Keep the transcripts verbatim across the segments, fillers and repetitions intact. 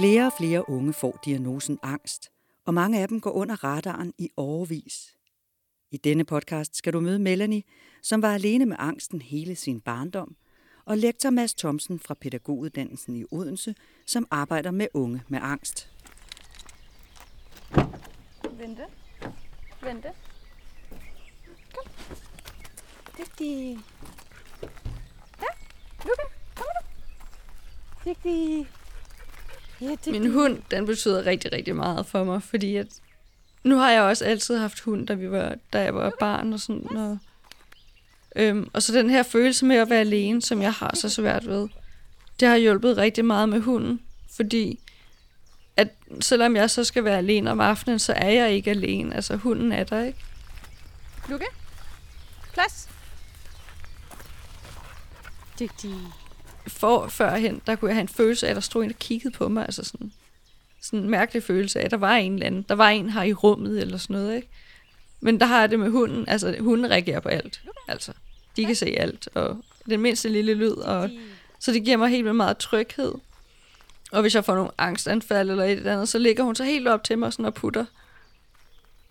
Flere og flere unge får diagnosen angst, og mange af dem går under radaren i årevis. I denne podcast skal du møde Melanie, som var alene med angsten hele sin barndom, og lektor Mads Thomsen fra pædagoguddannelsen i Odense, som arbejder med unge med angst. Vente. Vente. Kom. Dygtig. Ja, Luca, kom nu. Dygtig. Ja, min hund, den betyder rigtig, rigtig meget for mig, fordi at nu har jeg også altid haft hund, da, vi var, da jeg var barn og sådan noget. Øhm, og så den her følelse med at være alene, som jeg har så svært ved, det har hjulpet rigtig meget med hunden, fordi at selvom jeg så skal være alene om aftenen, så er jeg ikke alene. Altså hunden er der, ikke? Luca? Plads? Dygtig. For, førhen, der kunne jeg have en følelse af, at der stod en, der kiggede på mig, altså sådan, sådan en mærkelig følelse af, at der var en eller anden, der var en her i rummet, eller sådan noget, ikke? Men der har jeg det med hunden, altså hunden reagerer på alt, altså, de kan se alt, og den mindste lille lyd, og så det giver mig helt vildt meget tryghed, og hvis jeg får nogle angstanfald eller et eller andet, så ligger hun så helt op til mig sådan og putter.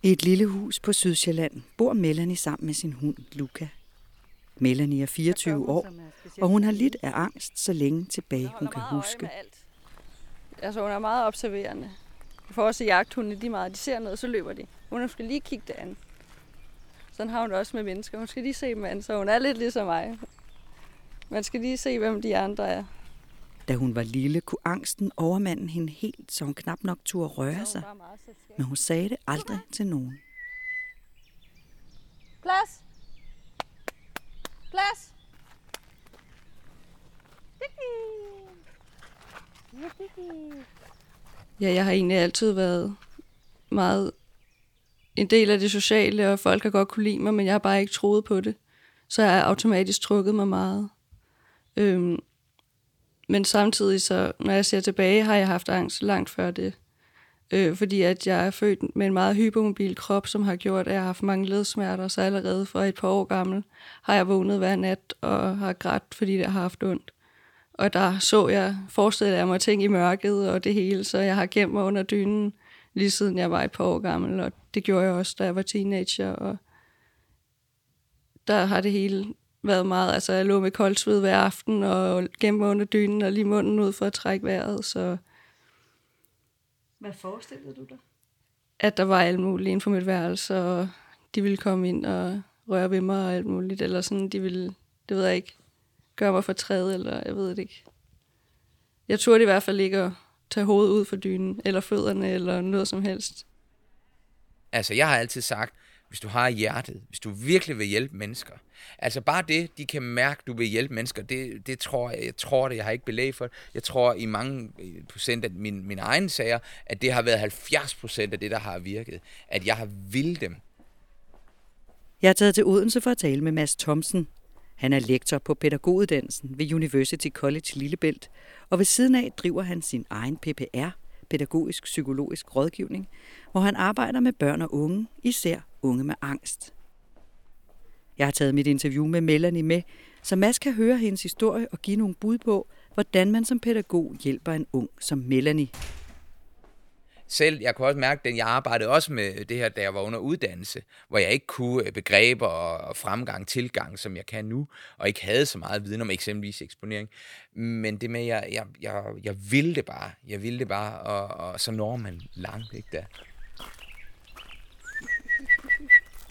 I et lille hus på Sydsjælland bor Melanie sammen med sin hund, Luca. Melanie er fireogtyve år, og hun har lidt af angst, så længe tilbage hun kan huske. Altså, hun er meget observerende. For også jagthunde, de meget, de ser noget, så løber de. Hun skal lige kigge det an. Sådan har hun også med mennesker. Hun skal lige se dem an, så hun er lidt ligesom mig. Man skal lige se, hvem de andre er. Da hun var lille, kunne angsten overmande hende helt, så hun knap nok turde røre sig. Men hun sagde det aldrig til nogen. Plads! Plads! Ja, jeg har egentlig altid været meget en del af det sociale, og folk har godt kunne lide mig, men jeg har bare ikke troet på det. Så jeg har automatisk trukket mig meget. Øhm, men samtidig, så, når jeg ser tilbage, har jeg haft angst langt før det. Øh, fordi at jeg er født med en meget hypermobil krop, som har gjort, at jeg har haft mange ledsmerter, så allerede fra et par år gammel har jeg vågnet hver nat og har grædt, fordi det har haft ondt. Og der så jeg, forestillede jeg mig ting i mørket og det hele, så jeg har gemt mig under dynen, lige siden jeg var et par år gammel, og det gjorde jeg også, da jeg var teenager, og der har det hele været meget, altså jeg lå med koldt sved hver aften, og gemte mig under dynen og lige munden ud for at trække vejret, så... Hvad forestillede du dig? At der var alt muligt inden for mit værelse, og de ville komme ind og røre ved mig og alt muligt, eller sådan, de ville, det ved jeg ikke, gøre mig fortræde, eller jeg ved det ikke. Jeg turde i hvert fald ikke at tage hovedet ud fra dynen, eller fødderne, eller noget som helst. Altså, jeg har altid sagt, hvis du har hjertet, hvis du virkelig vil hjælpe mennesker, altså bare det, de kan mærke, du vil hjælpe mennesker, det, det tror jeg, jeg tror det, jeg har ikke belæg for det. Jeg tror i mange procent af min, mine egne sager, at det har været halvfjerds procent af det, der har virket, at jeg har vildt dem. Jeg er taget til Odense for at tale med Mads Thomsen. Han er lektor på pædagoguddannelsen ved University College Lillebælt, og ved siden af driver han sin egen P P R, pædagogisk-psykologisk rådgivning, hvor han arbejder med børn og unge, især unge med angst. Jeg har taget mit interview med Melanie med, så Mads kan høre hendes historie og give nogle bud på, hvordan man som pædagog hjælper en ung som Melanie. Selv, jeg kunne også mærke, at jeg arbejdede også med det her, da jeg var under uddannelse, hvor jeg ikke kunne begreber og fremgang, tilgang, som jeg kan nu, og ikke havde så meget viden om eksempelvis eksponering. Men det med, at jeg, jeg, jeg, jeg ville det bare, jeg ville det bare, og, og så når man langt, ikke der.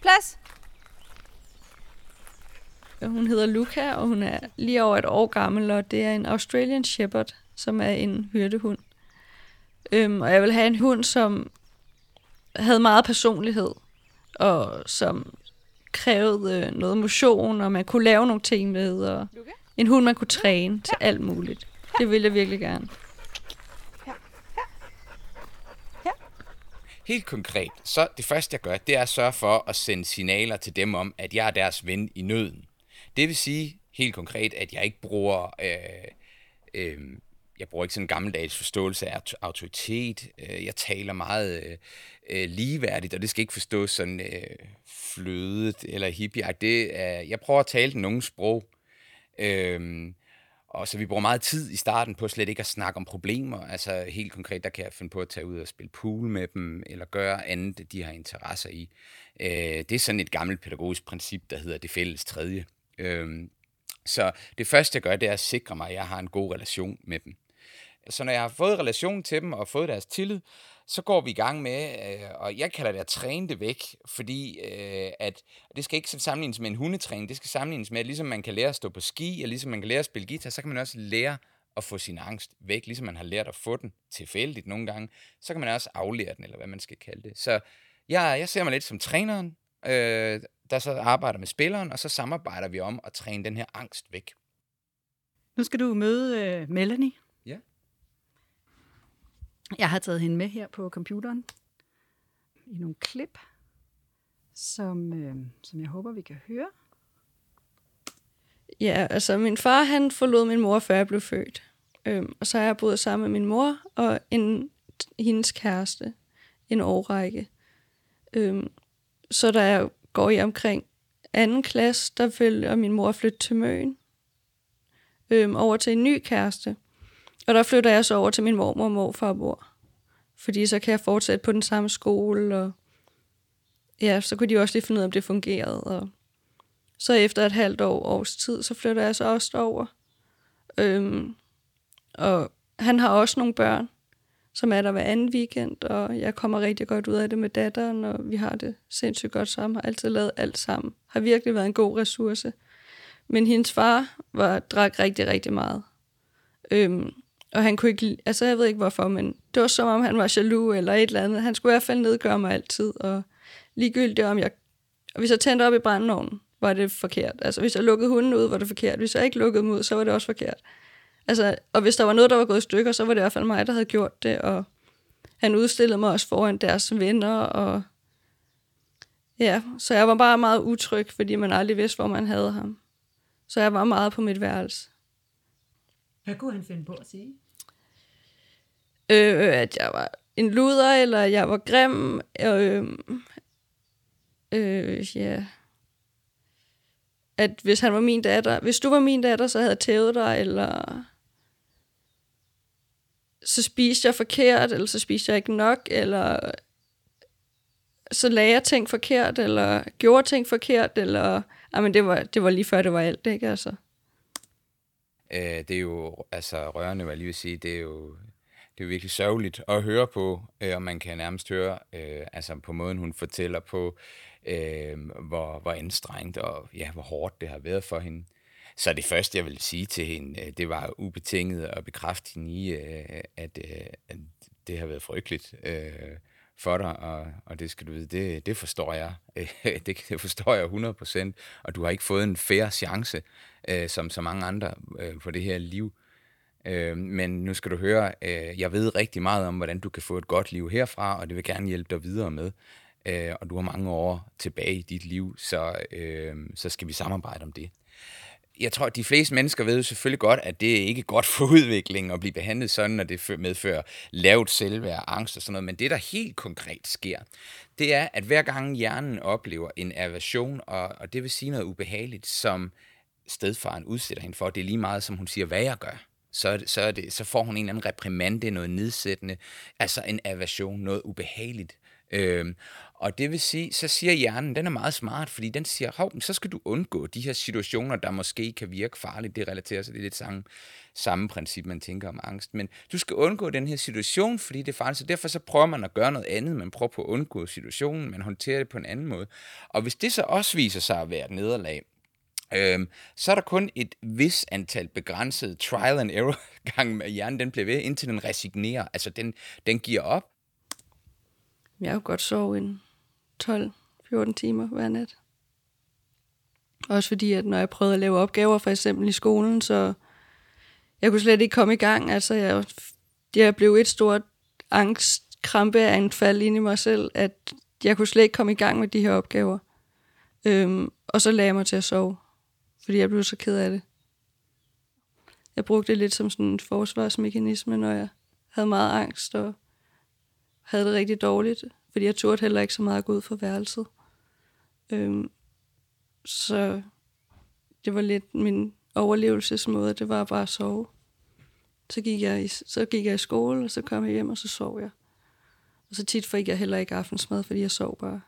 Plads! Hun hedder Luca, og hun er lige over et år gammel, og det er en Australian Shepherd, som er en hyrdehund. Øhm, og jeg ville have en hund, som havde meget personlighed, og som krævede noget motion, og man kunne lave nogle ting med, og en hund, man kunne træne til alt muligt. Det ville jeg virkelig gerne. Helt konkret, så det første, jeg gør, det er at sørge for at sende signaler til dem om, at jeg er deres ven i nøden. Det vil sige, helt konkret, at jeg ikke bruger... Øh, øh, Jeg bruger ikke sådan en gammeldags forståelse af autoritet. Jeg taler meget øh, ligeværdigt, og det skal ikke forstås sådan øh, flødet eller hippieagtigt. Det er, jeg prøver at tale den unge sprog. Øh, Og så vi bruger meget tid i starten på slet ikke at snakke om problemer. Altså helt konkret, der kan jeg finde på at tage ud og spille pool med dem, eller gøre andet, de har interesser i. Øh, det er sådan et gammelt pædagogisk princip, der hedder det fælles tredje. Øh, så det første, jeg gør, det er at sikre mig, at jeg har en god relation med dem. Så når jeg har fået relation til dem og fået deres tillid, så går vi i gang med, øh, og jeg kalder det at træne det væk, fordi øh, at det skal ikke sammenlignes med en hundetræning, det skal sammenlignes med, at ligesom man kan lære at stå på ski, og ligesom man kan lære at spille guitar, så kan man også lære at få sin angst væk, ligesom man har lært at få den tilfældigt nogle gange, så kan man også aflære den, eller hvad man skal kalde det. Så jeg, jeg ser mig lidt som træneren, øh, der så arbejder med spilleren, og så samarbejder vi om at træne den her angst væk. Nu skal du møde øh, Melanie. Jeg har taget hende med her på computeren i nogle klip, som, øh, som jeg håber, vi kan høre. Ja, altså min far, han forlod min mor, før jeg blev født. Øhm, og så har jeg boet sammen med min mor og en, hendes kæreste en årrække. Øhm, så da jeg går i omkring anden klasse, der følger min mor flytte til Møen øhm, over til en ny kæreste. Og der flytter jeg så over til min mormor og morfar og mor. Fordi så kan jeg fortsætte på den samme skole. Og ja, så kunne de også lige finde ud af, om det fungerede. Og så efter et halvt år, års tid, så flytter jeg så også over. Øhm, og han har også nogle børn, som er der hver anden weekend. Og jeg kommer rigtig godt ud af det med datteren, og vi har det sindssygt godt sammen. Har altid lavet alt sammen. Har virkelig været en god ressource. Men hendes far var, drak rigtig, rigtig meget. Øhm, Og han kunne ikke, altså jeg ved ikke hvorfor, men det var som om han var jaloux eller et eller andet. Han skulle i hvert fald nedgøre mig altid, og ligegyldigt om jeg, og hvis jeg tændte op i brændeovnen, var det forkert. Altså hvis jeg lukkede hunden ud, var det forkert. Hvis jeg ikke lukkede dem ud, så var det også forkert. Altså, og hvis der var noget, der var gået i stykker, så var det i hvert fald mig, der havde gjort det, og han udstillede mig også foran deres venner, og ja, så jeg var bare meget utryg, fordi man aldrig vidste, hvor man havde ham. Så jeg var meget på mit værelse. Hvad kunne han finde på at sige? Øh, at jeg var en luder, eller jeg var grim. Øh, øh, ja. At hvis han var min datter, hvis du var min datter, så havde jeg tævet dig, eller så spiste jeg forkert, eller så spiste jeg ikke nok, eller så lagde jeg ting forkert, eller gjorde ting forkert, eller ah, men det var, det var lige før, det var alt, ikke altså. Det er jo, altså rørende, hvad jeg lige vil sige, det er jo, det er jo virkelig sørgeligt at høre på, og man kan nærmest høre, øh, altså på måden hun fortæller på, øh, hvor, hvor anstrengt og ja, hvor hårdt det har været for hende. Så det første, jeg ville sige til hende, det var ubetinget at bekræfte hende i, at, at det har været frygteligt øh, for dig, og, og det skal du vide, det, det forstår jeg. det, det forstår jeg hundrede procent, og du har ikke fået en fair chance, øh, som så mange andre øh, på det her liv. Øh, men nu skal du høre, øh, jeg ved rigtig meget om, hvordan du kan få et godt liv herfra, og det vil gerne hjælpe dig videre med. Øh, og du har mange år tilbage i dit liv, så, øh, så skal vi samarbejde om det. Jeg tror, at de fleste mennesker ved selvfølgelig godt, at det ikke er godt for udviklingen at blive behandlet sådan, og det medfører lavt selvværd, angst og sådan noget. Men det, der helt konkret sker, det er, at hver gang hjernen oplever en aversion, og, og det vil sige noget ubehageligt, som stedfaren udsætter hende for, det er lige meget, som hun siger, hvad jeg gør, så, er det, så, er det, så får hun en eller anden reprimande, noget nedsættende, altså en aversion, noget ubehageligt. Øhm, og det vil sige, så siger hjernen, den er meget smart, fordi den siger, hov, så skal du undgå de her situationer, der måske kan virke farligt. Det relaterer sig, det er lidt samme, samme princip, man tænker om angst, men du skal undgå den her situation, fordi det er farligt, så derfor så prøver man at gøre noget andet, man prøver på at undgå situationen, man håndterer det på en anden måde, og hvis det så også viser sig at være et nederlag, Øhm, så er der kun et vis antal begrænset trial and error gang med hjernen, den bliver ved, indtil den resignerer, altså den, den giver op. Jeg kunne godt sove en tolv til fjorten timer hver nat. Også fordi, at når jeg prøvede at lave opgaver, for eksempel i skolen, så jeg kunne slet ikke komme i gang. Altså, jeg, jeg blev et stort angstkrampeanfald inde i mig selv, at jeg kunne slet ikke komme i gang med de her opgaver. Øhm, og så lagde jeg mig til at sove, fordi jeg blev så ked af det. Jeg brugte det lidt som sådan en forsvarsmekanisme, når jeg havde meget angst og havde det rigtig dårligt, fordi jeg turde heller ikke så meget at gå ud fra værelset. Øhm, så det var lidt min overlevelsesmåde, det var bare at sove. Så gik jeg i, så gik jeg i skole, og så kom jeg hjem, og så sov jeg. Og så tit fik jeg heller ikke aftensmad, fordi jeg sov bare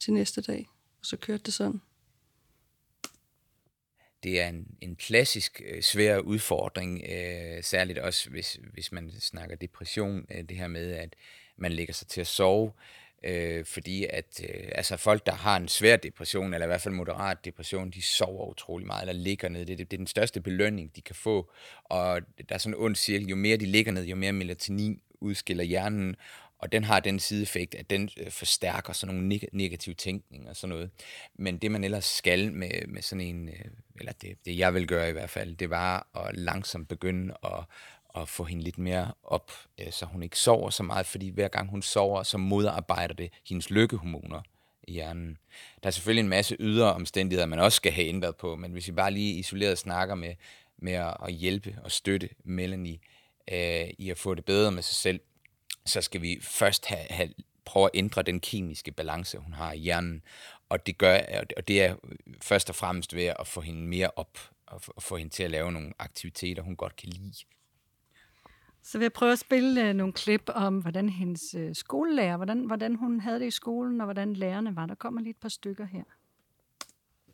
til næste dag. Og så kørte det sådan. Det er en, en klassisk øh, svær udfordring, øh, særligt også hvis, hvis man snakker depression, øh, det her med, at man lægger sig til at sove, øh, fordi at øh, altså folk, der har en svær depression, eller i hvert fald moderat depression, de sover utrolig meget, eller ligger ned. Det, det, det er den største belønning, de kan få, og der er sådan en ond cirkel, jo mere de ligger ned, jo mere melatonin udskiller hjernen, og den har den sideeffekt, at den forstærker sådan nogle negative tænkninger og sådan noget. Men det man ellers skal med, med sådan en, eller det, det jeg vil gøre i hvert fald, det var at langsomt begynde at, at få hende lidt mere op, så hun ikke sover så meget, fordi hver gang hun sover, så modarbejder det hendes lykkehormoner i hjernen. Der er selvfølgelig en masse ydre omstændigheder, man også skal have ændret på, men hvis vi bare lige isoleret snakker med, med at hjælpe og støtte Melanie øh, i at få det bedre med sig selv, så skal vi først have, have, prøve at ændre den kemiske balance, hun har i hjernen. Og det, gør, og det er først og fremmest ved at få hende mere op, og få, og få hende til at lave nogle aktiviteter, hun godt kan lide. Så vil jeg prøve at spille nogle klip om, hvordan hendes skolelærer, hvordan, hvordan hun havde det i skolen, og hvordan lærerne var. Der kommer lige et par stykker her.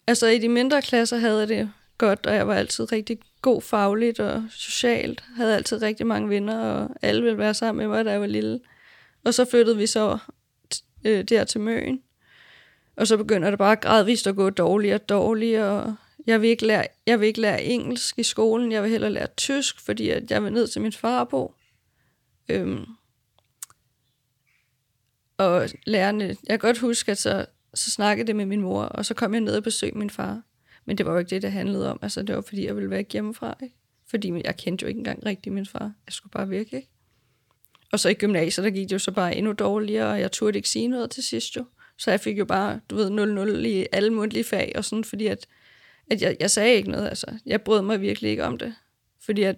Altså i de mindre klasser havde jeg det godt, og jeg var altid rigtig god fagligt og socialt. Havde altid rigtig mange venner, og alle ville være sammen med mig, da jeg var lille. Og så flyttede vi så øh, der til Møen. Og så begynder det bare gradvist at gå dårligere og dårligere. Og jeg, vil ikke lære, jeg vil ikke lære engelsk i skolen, jeg vil hellere lære tysk, fordi jeg vil ned til min farbo. Øhm. Og lærerne, jeg kan godt huske, at så, så snakkede det med min mor, og så kom jeg ned og besøgte min far. Men det var jo ikke det, det handlede om. Altså, det var fordi, jeg ville væk hjemmefra, ikke? Fordi jeg kendte jo ikke engang rigtig min far. Jeg skulle bare virke, ikke? Og så i gymnasiet, der gik det jo så bare endnu dårligere, og jeg turde ikke sige noget til sidst jo. Så jeg fik jo bare, du ved, nul nul i alle mundtlige fag, og sådan, fordi at, at jeg, jeg sagde ikke noget, altså. Jeg brød mig virkelig ikke om det. Fordi at,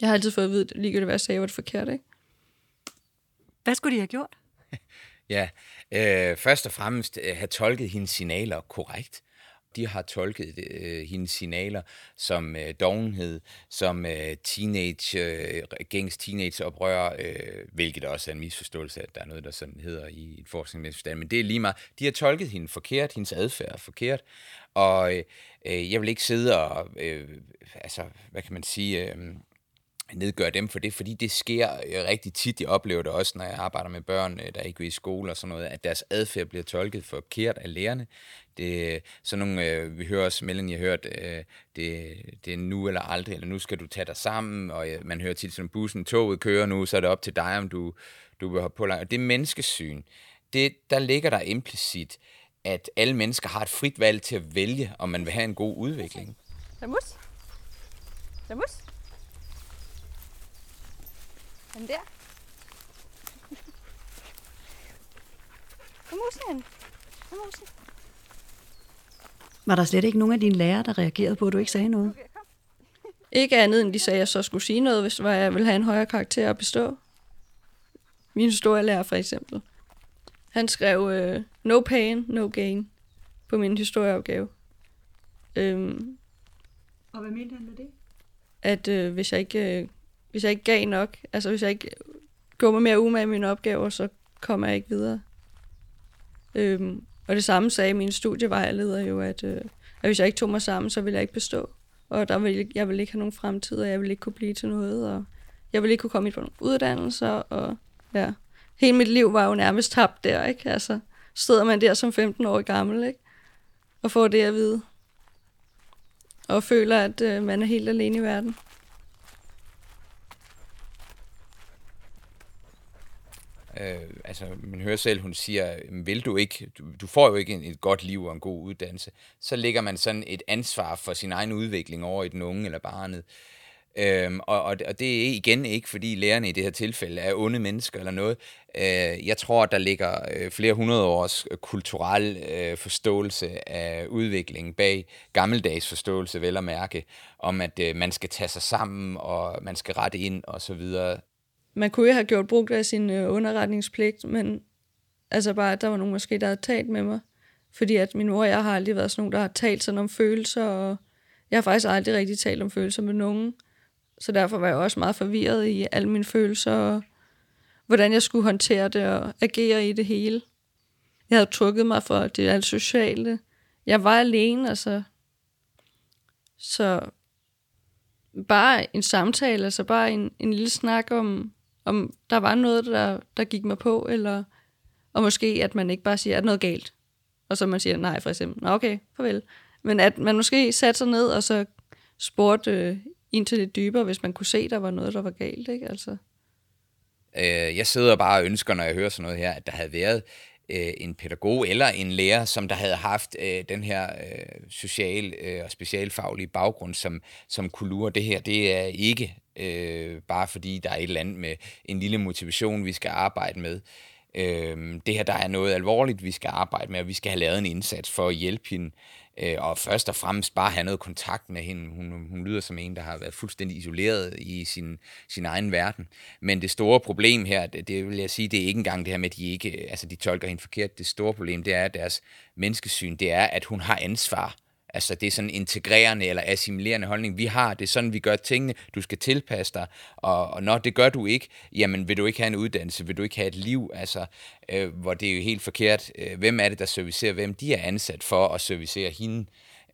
jeg har altid fået at vide, at ligegyldigt hvad jeg sagde, var det forkert, ikke? Hvad skulle de have gjort? ja, øh, først og fremmest øh, have tolket hendes signaler korrekt. De har tolket øh, hendes signaler som øh, dovenhed, som øh, teenage, øh, gængs teenageoprør, øh, hvilket også er en misforståelse, at der er noget, der sådan hedder i et forskningsmæssigt forstand. Men det er lige meget. De har tolket hende forkert, hendes adfærd er forkert, og øh, jeg vil ikke sidde og, øh, altså, hvad kan man sige... Øh, nedgør dem for det, fordi det sker rigtig tit. Jeg oplever det også, når jeg arbejder med børn, der ikke vil i skole og sådan noget, at deres adfærd bliver tolket forkert af lærerne. Det, sådan nogle, vi hører også, Melanie har hørt, det, det er nu eller aldrig, eller nu skal du tage dig sammen, og man hører tit sådan, bussen, toget kører nu, så er det op til dig, om du, du vil hoppe på langt. Og det menneskesyn, det, der ligger der implicit, at alle mennesker har et frit valg til at vælge, om man vil have en god udvikling. Der mus. Der mus. Den der. Kom musen hen. Kom musen. Var der slet ikke nogen af dine lærere, der reagerede på, at du ikke sagde noget? Ikke andet end de sagde, at jeg så skulle sige noget, hvis jeg ville have en højere karakter at bestå. Min historielærer for eksempel. Han skrev uh, no pain, no gain på min historieopgave. Øhm, Og hvad mente han med det? At uh, hvis jeg ikke... Uh, Hvis jeg ikke gav nok, altså hvis jeg ikke gjorde mig mere umage i mine opgaver, så kommer jeg ikke videre. Øhm, og det samme sagde min studievejleder jo, at, øh, at hvis jeg ikke tog mig sammen, så ville jeg ikke bestå. Og der ville, jeg ville ikke have nogen fremtid, og jeg ville ikke kunne blive til noget, og jeg ville ikke kunne komme i nogle uddannelser, og ja. Hele mit liv var jo nærmest tabt der, ikke? Altså, sidder man der som femten-årig gammel, ikke? Og får det at vide. Og føler, at øh, man er helt alene i verden. Øh, altså, man hører selv, hun siger, vil du ikke, du, du får jo ikke en, et godt liv og en god uddannelse, så lægger man sådan et ansvar for sin egen udvikling over i den unge eller barnet. Øhm, og, og, og det er igen ikke, fordi lærerne i det her tilfælde er onde mennesker eller noget. Øh, jeg tror, der ligger flere hundrede års kulturel øh, forståelse af udviklingen bag gammeldags forståelse, vel at mærke, om at øh, man skal tage sig sammen, og man skal rette ind og så videre. Man kunne jo have gjort brug af sin underretningspligt, men altså bare, at der var nogen måske, der havde talt med mig. Fordi at min mor og jeg har aldrig været sådan nogen, der har talt sådan om følelser og Jeg har faktisk aldrig rigtig talt om følelser med nogen, så derfor var jeg også meget forvirret i alle mine følelser, og hvordan jeg skulle håndtere det og agere i det hele. Jeg havde trukket mig for det alt sociale. Jeg var alene, altså. Så bare en samtale, altså bare en, en lille snak om, om der var noget, der, der gik mig på, eller og måske, at man ikke bare siger, at noget er galt, og så man siger, nej for eksempel, nå okay, farvel. Men at man måske satte sig ned, og så spurgte øh, ind til det dybere, hvis man kunne se, der var noget, der var galt, ikke? Altså. Øh, jeg sidder bare og ønsker, når jeg hører sådan noget her, at der havde været øh, en pædagog eller en lærer, som der havde haft øh, den her øh, social- øh, og specialfaglige baggrund, som, som kunne lure det her. Det er ikke øh, bare fordi, der er et eller andet med en lille motivation, vi skal arbejde med. Øh, det her, der er noget alvorligt, vi skal arbejde med, og vi skal have lavet en indsats for at hjælpe hende. Og først og fremmest bare have noget kontakt med hende. Hun, hun lyder som en, der har været fuldstændig isoleret i sin, sin egen verden. Men det store problem her, det, det vil jeg sige, det er ikke engang det her med, at de, ikke, altså, de tolker hende forkert. Det store problem, det er, at deres menneskesyn, det er, at hun har ansvar. Altså det er sådan en integrerende eller assimilerende holdning. Vi har, det er sådan, vi gør tingene. Du skal tilpasse dig, og, og når det gør du ikke, jamen vil du ikke have en uddannelse, vil du ikke have et liv, altså, øh, hvor det er jo helt forkert. Hvem er det, der servicerer hvem? De er ansat for at servicere hende.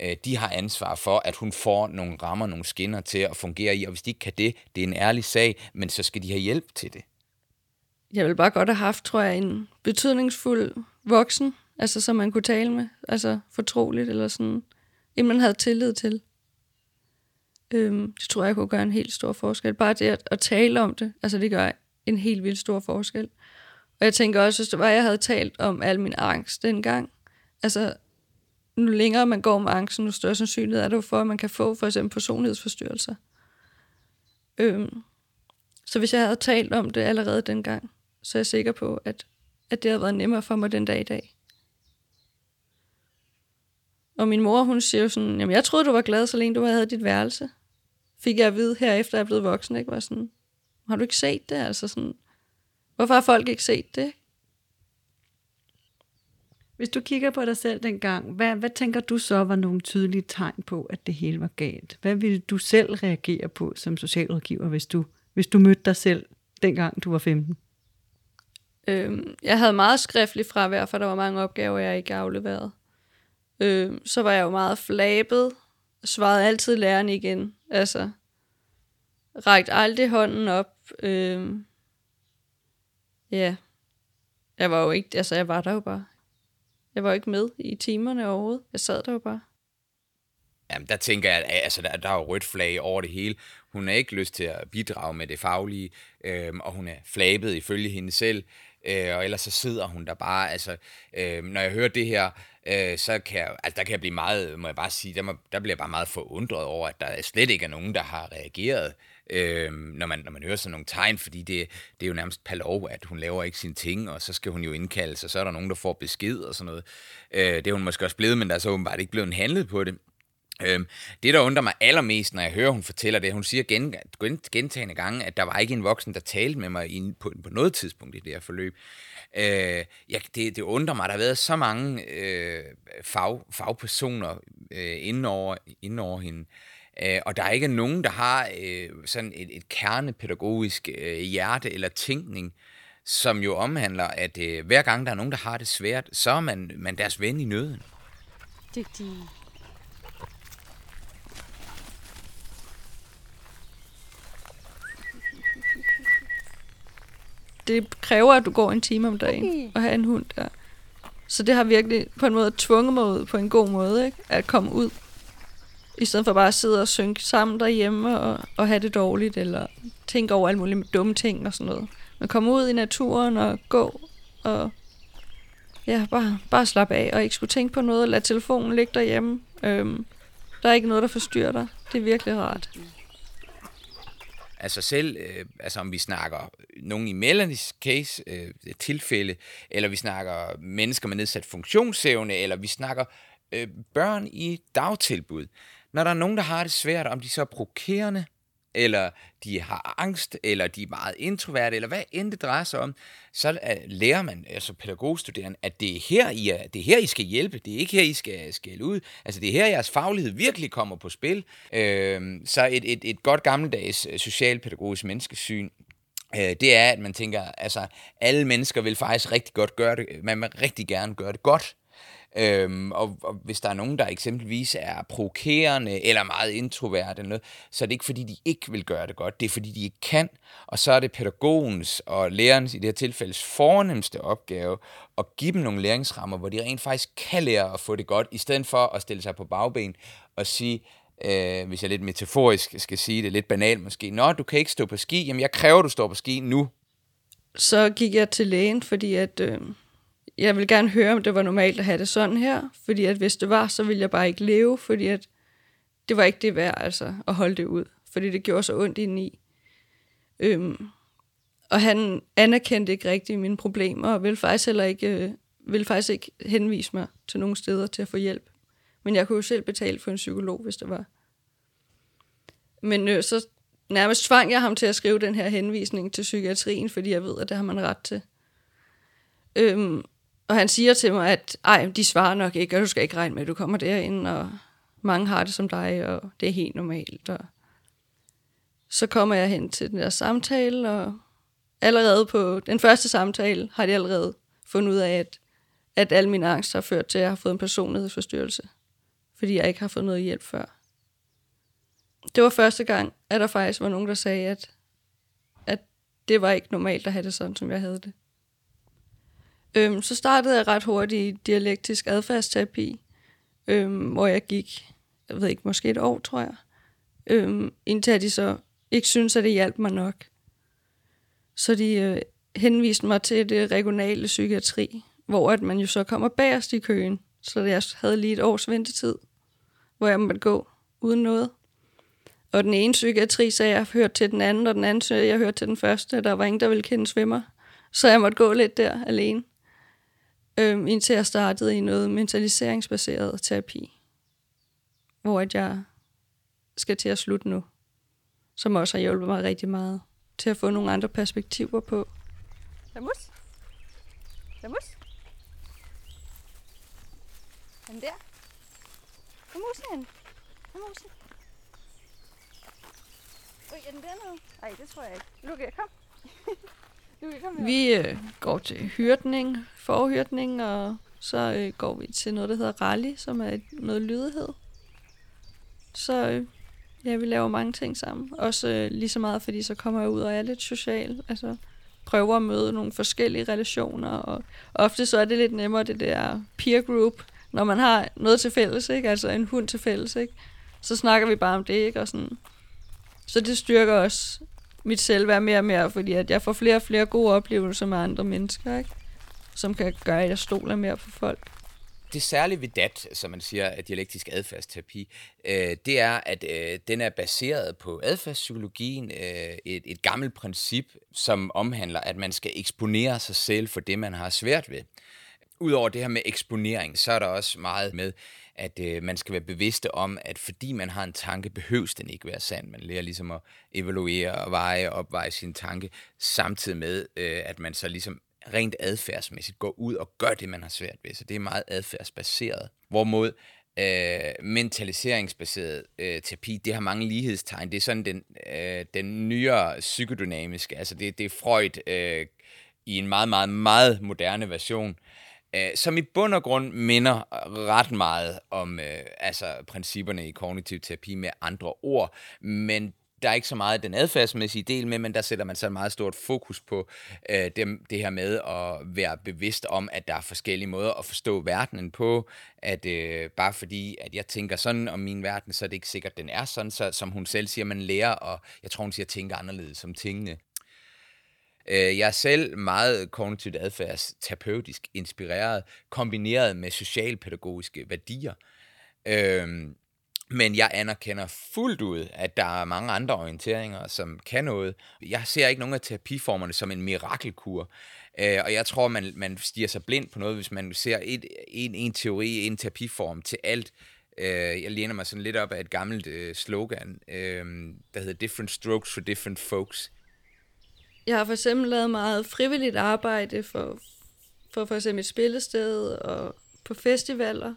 Øh, de har ansvar for, at hun får nogle rammer, nogle skinner til at fungere i, og hvis de ikke kan det, det er en ærlig sag, men så skal de have hjælp til det. Jeg vil bare godt have haft, tror jeg, en betydningsfuld voksen, altså som man kunne tale med, altså fortroligt eller sådan. Inden man havde tillid til. Øhm, det tror jeg kunne gøre en helt stor forskel. Bare det at, at tale om det, altså det gør en helt vildt stor forskel. Og jeg tænker også, hvis det var, jeg havde talt om al min angst dengang. Altså, nu længere man går med angsten, nu større sandsynlighed er det jo for, at man kan få for eksempel personlighedsforstyrrelser. Øhm, så hvis jeg havde talt om det allerede dengang, så er jeg sikker på, at, at det havde været nemmere for mig den dag i dag. Og min mor, hun siger jo sådan, jamen jeg troede, du var glad, så længe du havde dit værelse. Fik jeg at vide herefter, at jeg blev voksen, ikke? Var sådan, har du ikke set det? Altså sådan, hvorfor har folk ikke set det? Hvis du kigger på dig selv dengang, hvad, hvad tænker du så var nogle tydelige tegn på, at det hele var galt? Hvad ville du selv reagere på som socialrådgiver, hvis du, hvis du mødte dig selv dengang, du var femten? Øhm, jeg havde meget skriftligt fravær, for der var mange opgaver, jeg ikke afleverede. Så var jeg jo meget flabet, svarede altid læreren igen, altså rakte aldrig hånden op, øh, ja, jeg var jo ikke, altså jeg var der jo bare, jeg var jo ikke med i timerne overhovedet, jeg sad der jo bare. Jamen, der tænker jeg, at altså, der, der er jo rødt flag over det hele. Hun har ikke lyst til at bidrage med det faglige, øh, og hun er flabet ifølge hende selv, øh, og ellers så sidder hun der bare. Altså, øh, når jeg hører det her, øh, så kan jeg, altså, der kan jeg blive meget, må jeg bare sige, der, må, der bliver jeg bare meget forundret over, at der slet ikke er nogen, der har reageret, øh, når, man, når man hører sådan nogle tegn, fordi det, det er jo nærmest per lov, at hun laver ikke sine ting, og så skal hun jo indkalde sig, så er der nogen, der får besked og sådan noget. Øh, det er hun måske også blevet, men der er så åbenbart ikke blevet handlet på det. Det, der undrer mig allermest, når jeg hører, hun fortæller det, hun siger gentagende gange, at der var ikke en voksen, der talte med mig på noget tidspunkt i det her forløb. Øh, jeg, det, det undrer mig, at der har været så mange øh, fag, fagpersoner øh, inden over, inden over hende, øh, og der er ikke nogen, der har øh, sådan et, et kernepædagogisk øh, hjerte eller tænkning, som jo omhandler, at øh, hver gang der er nogen, der har det svært, så er man, man deres ven i nøden. Dygtige. Det kræver, at du går en time om dagen og har en hund der. Så det har virkelig på en måde tvunget mig ud på en god måde, ikke? At komme ud. I stedet for bare at sidde og synke sammen derhjemme og, og have det dårligt, eller tænke over alle mulige dumme ting og sådan noget. Men komme ud i naturen og gå og ja, bare, bare slappe af og ikke skulle tænke på noget. Lad telefonen ligge derhjemme. Øhm, der er ikke noget, der forstyrrer dig. Det er virkelig rart. Altså selv, øh, altså om vi snakker nogen i Melanies case, øh, tilfælde, eller vi snakker mennesker med nedsat funktionsevne, eller vi snakker øh, børn i dagtilbud. Når der er nogen, der har det svært, om de så er provokerende, eller de har angst, eller de er meget introverte, eller hvad end det drejer sig om, så lærer man, altså pædagogstuderende, at det er her, I, er, det er her, I skal hjælpe, det er ikke her, I skal skælde ud. Altså det er her, jeres faglighed virkelig kommer på spil. Øh, så et, et, et godt gammeldags socialpædagogisk menneskesyn, det er, at man tænker, altså alle mennesker vil faktisk rigtig godt gøre det, man vil rigtig gerne gøre det godt. Øhm, og, og hvis der er nogen, der eksempelvis er provokerende eller meget introvert eller noget, så er det ikke fordi, de ikke vil gøre det godt, det er fordi, de ikke kan. Og så er det pædagogens og lærernes, i det her tilfælde, fornemste opgave at give dem nogle læringsrammer, hvor de rent faktisk kan lære at få det godt, i stedet for at stille sig på bagben og sige, øh, hvis jeg lidt metaforisk skal sige det, lidt banalt måske, nå, du kan ikke stå på ski, jamen jeg kræver, du står på ski nu. Så gik jeg til lægen, fordi at... Øh jeg vil gerne høre, om det var normalt at have det sådan her, fordi at hvis det var, så ville jeg bare ikke leve, fordi at det var ikke det værd, altså, at holde det ud, fordi det gjorde så ondt indeni. Øhm, og han anerkendte ikke rigtigt mine problemer, og ville faktisk heller ikke, øh, ville faktisk ikke henvise mig til nogle steder til at få hjælp. Men jeg kunne jo selv betale for en psykolog, hvis det var. Men øh, så nærmest tvang jeg ham til at skrive den her henvisning til psykiatrien, fordi jeg ved, at det har man ret til. Øhm, Og han siger til mig, at ej, de svarer nok ikke, og du skal ikke regne med, at du kommer derind, og mange har det som dig, og det er helt normalt. Og så kommer jeg hen til den der samtale, og allerede på den første samtale har de allerede fundet ud af, at, at al min angst har ført til, at jeg har fået en personlighedsforstyrrelse, fordi jeg ikke har fået noget hjælp før. Det var første gang, at der faktisk var nogen, der sagde, at, at det var ikke normalt at have det sådan, som jeg havde det. Øhm, så startede jeg ret hurtigt i dialektisk adfærdsterapi, øhm, hvor jeg gik, jeg ved ikke, måske et år, tror jeg, øhm, indtil de så ikke syntes, at det hjalp mig nok. Så de øh, henviste mig til det regionale psykiatri, hvor at man jo så kommer bagerst i køen, så jeg havde lige et års ventetid, hvor jeg måtte gå uden noget. Og den ene psykiatri sagde, at jeg hørte til den anden, og den anden sagde, at jeg hørte til den første, der var ingen, der ville kende svømmer. Så jeg måtte gå lidt der alene, øhm, indtil jeg startede i noget mentaliseringsbaseret terapi, hvor at jeg skal til at slutte nu, som også har hjulpet mig rigtig meget til at få nogle andre perspektiver på. Der mus. Der mus. Den der. Der musen hen. Der musen. Øj, er den dernede? Ej, det tror jeg ikke. Luca, kom. Vi øh, går til hyrtning, forhyrtning, og så øh, går vi til noget, der hedder rally, som er noget lydighed. Så øh, ja, vi laver mange ting sammen. Også øh, lige så meget, fordi så kommer jeg ud og er lidt social. Altså prøver at møde nogle forskellige relationer, og ofte så er det lidt nemmere, det der peer group, når man har noget til fælles, ikke? Altså en hund til fælles, ikke? Så snakker vi bare om det, ikke? Og sådan. Så det styrker også mit selvværd mere og mere, fordi at jeg får flere og flere gode oplevelser med andre mennesker, ikke? Som kan gøre, at jeg stoler mere på folk. Det særlige ved D A T, som man siger, dialektisk adfærdsterapi, øh, det er, at øh, den er baseret på adfærdspsykologien, øh, et, et gammelt princip, som omhandler, at man skal eksponere sig selv for det, man har svært ved. Udover det her med eksponering, så er der også meget med, at øh, man skal være bevidste om, at fordi man har en tanke, behøves den ikke være sand. Man lærer ligesom at evaluere og veje og opveje sin tanke, samtidig med, øh, at man så ligesom rent adfærdsmæssigt går ud og gør det, man har svært ved. Så det er meget adfærdsbaseret. Hvorimod øh, mentaliseringsbaseret øh, terapi, det har mange lighedstegn. Det er sådan den, øh, den nyere psykodynamiske, altså det, det er Freud øh, i en meget, meget, meget moderne version, som i bund og grund minder ret meget om øh, altså principperne i kognitiv terapi med andre ord, men der er ikke så meget den adfærdsmæssige del med, men der sætter man så et meget stort fokus på øh, dem, det her med at være bevidst om, at der er forskellige måder at forstå verdenen på, at øh, bare fordi, at jeg tænker sådan om min verden, så er det ikke sikkert, at den er sådan, så, som hun selv siger, man lærer, og jeg tror, hun siger, at tænke anderledes om tingene. Jeg er selv meget kognitivt adfærdsterapeutisk inspireret, kombineret med socialpædagogiske værdier. Øhm, men jeg anerkender fuldt ud, at der er mange andre orienteringer, som kan noget. Jeg ser ikke nogen af terapiformerne som en mirakelkur. Øh, og jeg tror, man, man stiger sig blind på noget, hvis man ser et, en, en teori, en terapiform til alt. Jeg læner mig sådan lidt op af et gammelt øh, slogan, øh, der hedder Different Strokes for Different Folks. Jeg har for eksempel lavet meget frivilligt arbejde for for, for eksempel et spillested og på festivaler,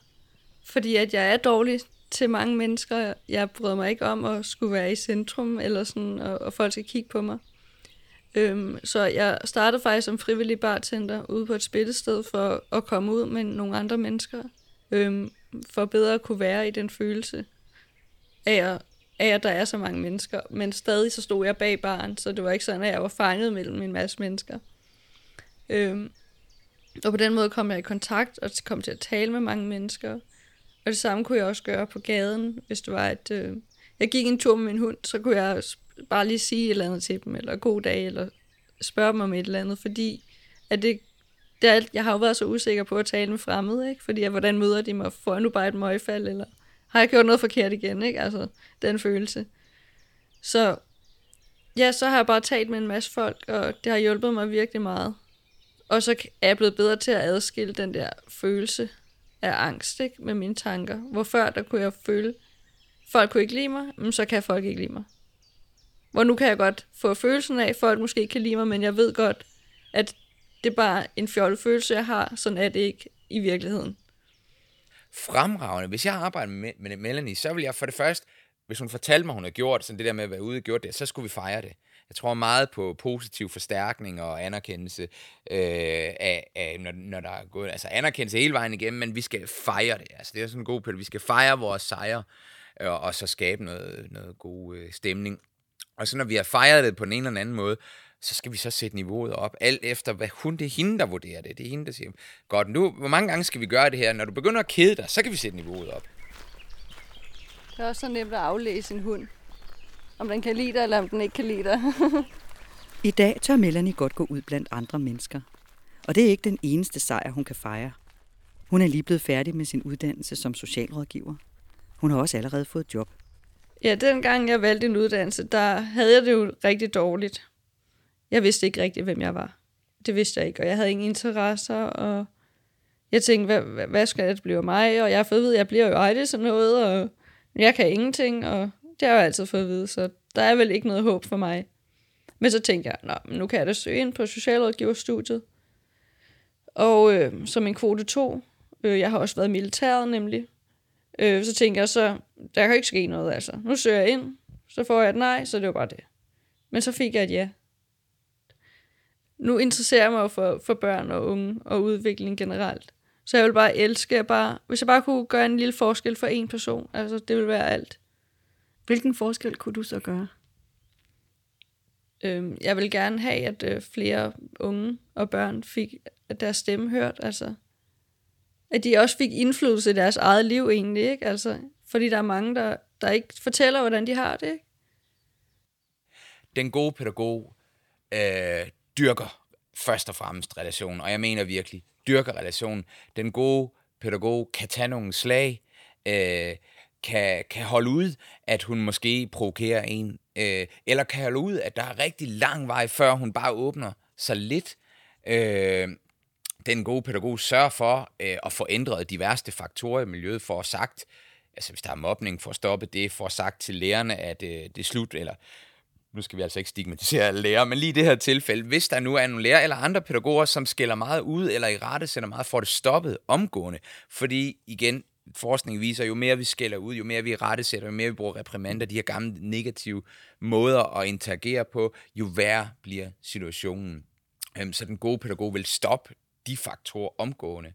fordi at jeg er dårlig til mange mennesker. Jeg bryder mig ikke om at skulle være i centrum, eller sådan, og, og folk skal kigge på mig. Øhm, så jeg startede faktisk som frivillig bartender ude på et spillested for at komme ud med nogle andre mennesker, øhm, for bedre at kunne være i den følelse af at, af, at der er så mange mennesker. Men stadig så stod jeg bag baren, så det var ikke sådan, at jeg var fanget mellem en masse mennesker. Øhm, og på den måde kom jeg i kontakt og kom til at tale med mange mennesker. Og det samme kunne jeg også gøre på gaden, hvis det var, at øh, jeg gik en tur med min hund, så kunne jeg bare lige sige et eller andet til dem, eller god dag, eller spørge dem om et eller andet, fordi at det, det er, jeg har jo været så usikker på at tale med fremmede, ikke? Fordi at, hvordan møder de mig? Får jeg nu bare et møgfald, eller har jeg gjort noget forkert igen? Ikke? Altså, den følelse. Så ja, så har jeg bare talt med en masse folk, og det har hjulpet mig virkelig meget. Og så er jeg blevet bedre til at adskille den der følelse af angst, ikke? Med mine tanker. Hvor før der kunne jeg føle, folk kunne ikke lide mig, men så kan folk ikke lide mig. Hvor nu kan jeg godt få følelsen af, at folk måske ikke kan lide mig, men jeg ved godt, at det er bare en fjollet følelse, jeg har. Sådan er det ikke i virkeligheden. Fremragende. Hvis jeg arbejder med Melanie, så vil jeg for det første, hvis hun fortalte mig, hun havde gjort, sådan det der med at være ude og gjort det, så skulle vi fejre det. Jeg tror meget på positiv forstærkning og anerkendelse øh, af, af når, når der er gået, altså anerkendelse hele vejen igennem, men vi skal fejre det. Altså det er sådan en god pille. Vi skal fejre vores sejre og, og så skabe noget, noget god øh, stemning. Og så når vi har fejret det på den ene eller anden måde, så skal vi så sætte niveauet op, alt efter hvad hun, det er hende, der vurderer det. Det er hende, der siger, godt nu, hvor mange gange skal vi gøre det her? Når du begynder at kede dig, så kan vi sætte niveauet op. Det er også så nemt at aflæse en hund. Om den kan lide dig, eller om den ikke kan lide dig. I dag tør Melanie godt gå ud blandt andre mennesker. Og det er ikke den eneste sejr, hun kan fejre. Hun er lige blevet færdig med sin uddannelse som socialrådgiver. Hun har også allerede fået job. Ja, dengang jeg valgte en uddannelse, der havde jeg det jo rigtig dårligt. Jeg vidste ikke rigtigt, hvem jeg var. Det vidste jeg ikke, og jeg havde ingen interesser, og jeg tænkte, hvad, hvad skal det blive af mig? Og jeg har fået at vide, at jeg bliver jo ejlig sådan noget, og jeg kan ingenting, og det har jeg altid fået at vide, så der er vel ikke noget håb for mig. Men så tænkte jeg, nå, men nu kan jeg da søge ind på socialrådgiverstudiet. Og øh, som en kvote to, øh, jeg har også været i militæret nemlig, øh, så tænkte jeg så, der kan ikke ske noget altså. Nu søger jeg ind, så får jeg et nej, så det var bare det. Men så fik jeg et ja. Nu interesserer jeg mig for, for børn og unge og udvikling generelt. Så jeg ville bare elske, at bare, hvis jeg bare kunne gøre en lille forskel for en person, altså det ville være alt. Hvilken forskel kunne du så gøre? Øhm, jeg vil gerne have, at øh, flere unge og børn fik deres stemme hørt. Altså, at de også fik indflydelse i deres eget liv egentlig, ikke? Altså, fordi der er mange, der, der ikke fortæller, hvordan de har det. Ikke? Den gode pædagog øh, dyrker først og fremmest relationen, og jeg mener virkelig, dyrker relationen. Den gode pædagog kan tage nogle slag, øh, Kan, kan holde ud, at hun måske provokerer en, øh, eller kan holde ud, at der er rigtig lang vej, før hun bare åbner sig lidt. Øh, den gode pædagog sørger for øh, at få ændret de værste faktorer i miljøet, for at sagt, altså hvis der er mobning, for at stoppe det, for at sagt til lærerne, at øh, det er slut, eller nu skal vi altså ikke stigmatisere lærere, men lige i det her tilfælde, hvis der nu er nogle lærere eller andre pædagoger, som skiller meget ud, eller i rette sender meget, får det stoppet omgående, fordi igen, forskning viser, jo mere vi skælder ud, jo mere vi rettesætter, jo mere vi bruger reprimander, de her gamle negative måder at interagere på, jo værre bliver situationen. Så den gode pædagog vil stoppe de faktorer omgående.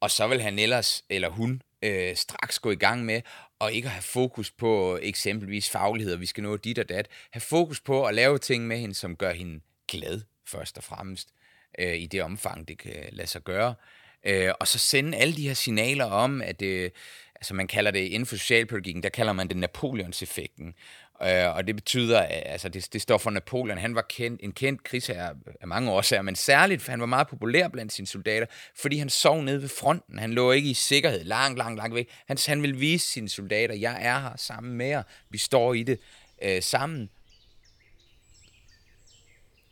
Og så vil han ellers, eller hun, øh, straks gå i gang med og ikke have fokus på eksempelvis fagligheder, vi skal nå dit og dat. Have fokus på at lave ting med hende, som gør hende glad først og fremmest, øh, i det omfang, det kan lade sig gøre. Øh, og så sende alle de her signaler om, at øh, altså man kalder det inden for socialpædagogikken, der kalder man det Napoleons-effekten. Øh, og det betyder, at, altså det, det står for Napoleon, han var kendt, en kendt krigsherre af mange årsager, men særligt, for han var meget populær blandt sine soldater, fordi han sov nede ved fronten, han lå ikke i sikkerhed, langt, langt, langt væk. Han, han ville vise sine soldater, jeg er her sammen med jer, vi står i det øh, sammen.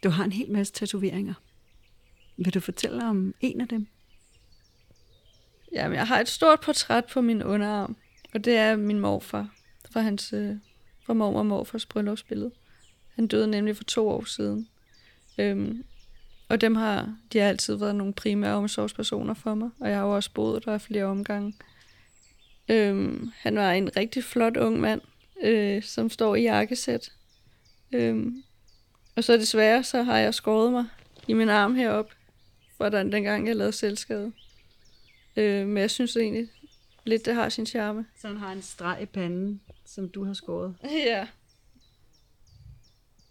Du har en hel masse tatoveringer. Vil du fortælle om en af dem? Jamen, jeg har et stort portræt på min underarm. Og det er min morfar fra hans øh, fra mormor og morfars bryllupsbillede. Han døde nemlig for to år siden. Øhm, og dem har, de har altid været nogle primære omsorgspersoner for mig, og jeg har jo også boet der flere omgange. Øhm, han var en rigtig flot ung mand, øh, som står i jakkesæt. Øhm, og så desværre, så har jeg skåret mig i min arm herop, fra den, den gang jeg lavede selvskade. Øh, men jeg synes egentlig lidt, det har sin charme. Så han har en streg i panden, som du har skåret. Ja.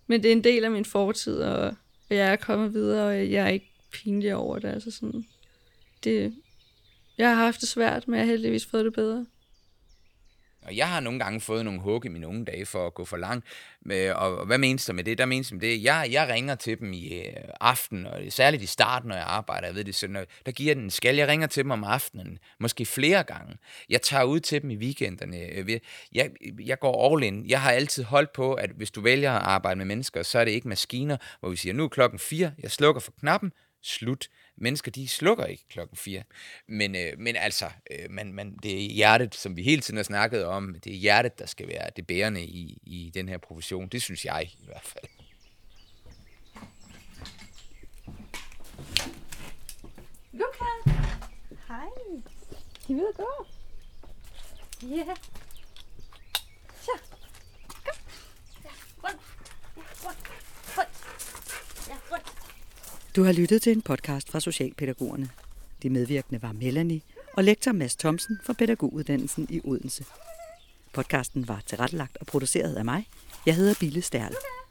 Men det er en del af min fortid, og jeg er kommet videre, og jeg er ikke pinlig over det. Altså sådan, det jeg har haft det svært, men jeg har heldigvis fået det bedre. Og jeg har nogle gange fået nogle hug i mine unge dage for at gå for langt. Og hvad menes der med det? Der menes der med det. Jeg, jeg ringer til dem i aften, og særligt i starten, når jeg arbejder. Jeg ved det, så når, der giver den skal. Jeg ringer til dem om aftenen, måske flere gange. Jeg tager ud til dem i weekenderne. Jeg, jeg går all in. Jeg har altid holdt på, at hvis du vælger at arbejde med mennesker, så er det ikke maskiner, hvor vi siger, nu er klokken fire, jeg slukker for knappen, slut. Mennesker, de slukker ikke klokken fire. Men, øh, men altså, øh, man, man, det er hjertet, som vi hele tiden har snakket om, det er hjertet, der skal være det bærende i, i den her profession. Det synes jeg i hvert fald. Luca! Hej! Skal vi ud og gå? Ja. Yeah. Så. Kom. Ja, rundt. Ja, rundt. Rundt. Ja, rundt. Du har lyttet til en podcast fra Socialpædagogerne. De medvirkende var Melanie og lektor Mads Thomsen fra pædagoguddannelsen i Odense. Podcasten var tilrettelagt og produceret af mig. Jeg hedder Bille Sterl.